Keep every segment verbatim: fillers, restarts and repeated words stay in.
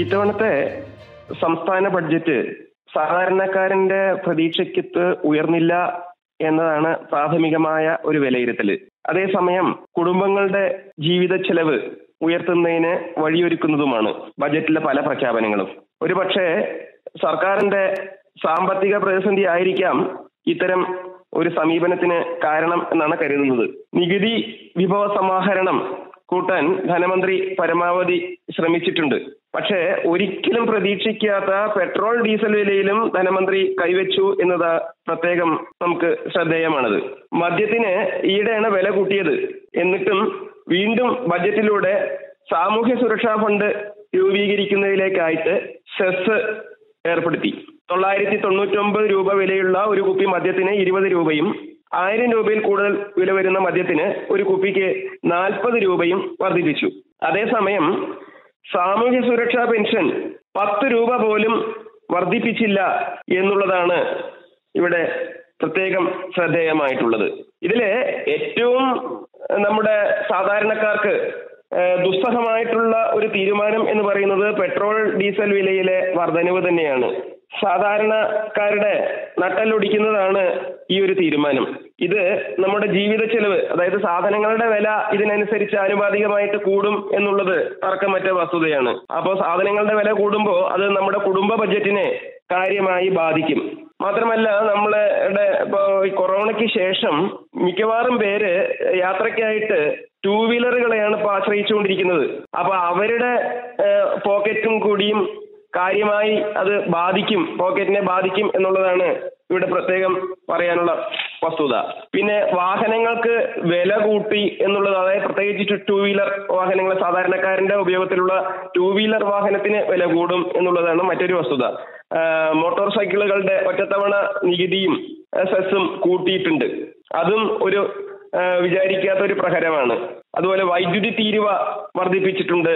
ഇത്തവണത്തെ സംസ്ഥാന ബഡ്ജറ്റ് സാധാരണക്കാരന്റെ പ്രതീക്ഷയ്ക്കത്ത് ഉയർന്നില്ല എന്നതാണ് പ്രാഥമികമായ ഒരു വിലയിരുത്തല്. അതേസമയം കുടുംബങ്ങളുടെ ജീവിത ചെലവ് ഉയർത്തുന്നതിന് വഴിയൊരുക്കുന്നതുമാണ് ബജറ്റിലെ പല പ്രഖ്യാപനങ്ങളും. ഒരു പക്ഷേ സർക്കാരിന്റെ സാമ്പത്തിക പ്രതിസന്ധി ആയിരിക്കാം ഇത്തരം ഒരു സമീപനത്തിന് കാരണം എന്നാണ് കരുതുന്നത്. നികുതി വിഭവ സമാഹരണം കൂട്ടാൻ ധനമന്ത്രി പരമാവധി ശ്രമിച്ചിട്ടുണ്ട്. പക്ഷേ ഒരിക്കലും പ്രതീക്ഷിക്കാത്ത പെട്രോൾ ഡീസൽ വിലയിലും ധനമന്ത്രി കൈവച്ചു എന്നത് പ്രത്യേകം നമുക്ക് ശ്രദ്ധേയമാണത്. മദ്യത്തിന് ഈടെയാണ് വില കൂട്ടിയത്. എന്നിട്ടും വീണ്ടും ബജറ്റിലൂടെ സാമൂഹ്യ സുരക്ഷാ ഫണ്ട് രൂപീകരിക്കുന്നതിലേക്കായിട്ട് സെസ് ഏർപ്പെടുത്തി. തൊള്ളായിരത്തി തൊണ്ണൂറ്റി ഒമ്പത് രൂപ വിലയുള്ള ഒരു കുപ്പി മദ്യത്തിന് ഇരുപത് രൂപയും ആയിരം രൂപയിൽ കൂടുതൽ വില വരുന്ന മദ്യത്തിന് ഒരു കുപ്പിക്ക് നാൽപ്പത് രൂപയും വർദ്ധിപ്പിച്ചു. അതേസമയം സാമൂഹ്യ സുരക്ഷാ പെൻഷൻ പത്ത് രൂപ പോലും വർദ്ധിപ്പിച്ചില്ല എന്നുള്ളതാണ് ഇവിടെ പ്രത്യേകം ശ്രദ്ധേയമായിട്ടുള്ളത്. ഇതിലെ ഏറ്റവും നമ്മുടെ സാധാരണക്കാർക്ക് ദുസ്സഹമായിട്ടുള്ള ഒരു തീരുമാനം എന്ന് പറയുന്നത് പെട്രോൾ ഡീസൽ വിലയിലെ വർധനവ് തന്നെയാണ്. സാധാരണക്കാരുടെ നട്ടല്ലൊടിക്കുന്നതാണ് ഈ ഒരു തീരുമാനം. ഇത് നമ്മുടെ ജീവിത ചെലവ്, അതായത് സാധനങ്ങളുടെ വില ഇതിനനുസരിച്ച് ആനുപാതികമായിട്ട് കൂടും എന്നുള്ളത് തർക്കമറ്റ വസ്തുതയാണ്. അപ്പോൾ സാധനങ്ങളുടെ വില കൂടുമ്പോൾ അത് നമ്മുടെ കുടുംബ ബജറ്റിനെ കാര്യമായി ബാധിക്കും. മാത്രമല്ല, നമ്മളുടെ ഇപ്പോൾ കൊറോണയ്ക്ക് ശേഷം മിക്കവാറും പേര് യാത്രയ്ക്കായിട്ട് ടൂ വീലറുകളെയാണ് ഇപ്പോൾ ആശ്രയിച്ചുകൊണ്ടിരിക്കുന്നത്. അപ്പോൾ അവരുടെ പോക്കറ്റും കൂടിയും കാര്യമായി അത് ബാധിക്കും, പോക്കറ്റിനെ ബാധിക്കും എന്നുള്ളതാണ് ഇവിടെ പ്രത്യേകം പറയാനുള്ള വസ്തുത. പിന്നെ വാഹനങ്ങൾക്ക് വില കൂട്ടി എന്നുള്ളത്, അതായത് പ്രത്യേകിച്ച് ടൂ വീലർ വാഹനങ്ങൾ, സാധാരണക്കാരന്റെ ഉപയോഗത്തിലുള്ള ടൂ വീലർ വാഹനത്തിന് വില കൂടും എന്നുള്ളതാണ് മറ്റൊരു വസ്തുത. മോട്ടോർ സൈക്കിളുകളുടെ ഒറ്റത്തവണ നികുതിയും സെസ്സും കൂട്ടിയിട്ടുണ്ട്. അതും ഒരു വിചാരിക്കാത്ത ഒരു പ്രഹരമാണ്. അതുപോലെ വൈദ്യുതി തീരുവ വർദ്ധിപ്പിച്ചിട്ടുണ്ട്.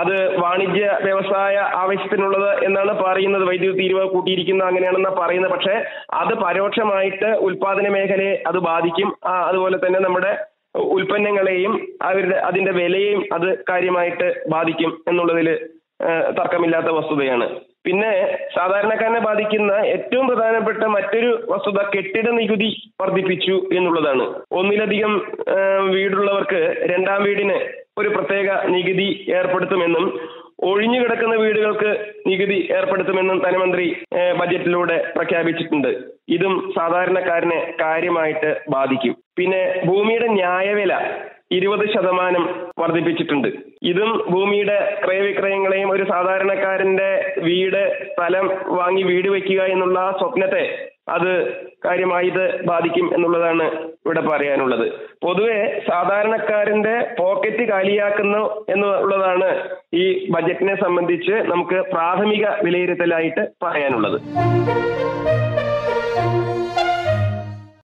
അത് വാണിജ്യ വ്യവസായ ആവശ്യത്തിനുള്ളത് എന്നാണ് പറയുന്നത്. വൈദ്യുതി തീരുവ കൂട്ടിയിരിക്കുന്ന അങ്ങനെയാണെന്നാണ് പറയുന്നത്. പക്ഷെ അത് പരോക്ഷമായിട്ട് ഉൽപാദന മേഖലയെ അത് ബാധിക്കും. അതുപോലെ തന്നെ നമ്മുടെ ഉൽപ്പന്നങ്ങളെയും അവരുടെ അതിന്റെ വിലയെയും അത് കാര്യമായിട്ട് ബാധിക്കും എന്നുള്ളതിൽ തർക്കമില്ലാത്ത വസ്തുതയാണ്. പിന്നെ സാധാരണക്കാരനെ ബാധിക്കുന്ന ഏറ്റവും പ്രധാനപ്പെട്ട മറ്റൊരു വസ്തുത കെട്ടിട നികുതി വർദ്ധിപ്പിച്ചു എന്നുള്ളതാണ്. ഒന്നിലധികം വീടുള്ളവർക്ക് രണ്ടാം വീടിന് ഒരു പ്രത്യേക നികുതി ഏർപ്പെടുത്തുമെന്നും ഒഴിഞ്ഞു കിടക്കുന്ന വീടുകൾക്ക് നികുതി ഏർപ്പെടുത്തുമെന്നും ധനമന്ത്രി ബജറ്റിലൂടെ പ്രഖ്യാപിച്ചിട്ടുണ്ട്. ഇതും സാധാരണക്കാരനെ കാര്യമായിട്ട് ബാധിക്കും. പിന്നെ ഭൂമിയുടെ ന്യായവില ഇരുപത് ശതമാനം വർദ്ധിപ്പിച്ചിട്ടുണ്ട്. ഇതും ഭൂമിയുടെ ക്രയവിക്രയങ്ങളെയും ഒരു സാധാരണക്കാരന്റെ വീട് സ്ഥലം വാങ്ങി വീട് വയ്ക്കുക എന്നുള്ള സ്വപ്നത്തെ അത് കാര്യമായി ബാധിക്കും എന്നുള്ളതാണ് ഇവിടെ പറയാനുള്ളത്. പൊതുവെ സാധാരണക്കാരന്റെ പോക്കറ്റ് കാലിയാക്കുന്നു എന്നുള്ളതാണ് ഈ ബജറ്റിനെ സംബന്ധിച്ച് നമുക്ക് പ്രാഥമിക വിലയിരുത്തലായിട്ട് പറയാനുള്ളത്.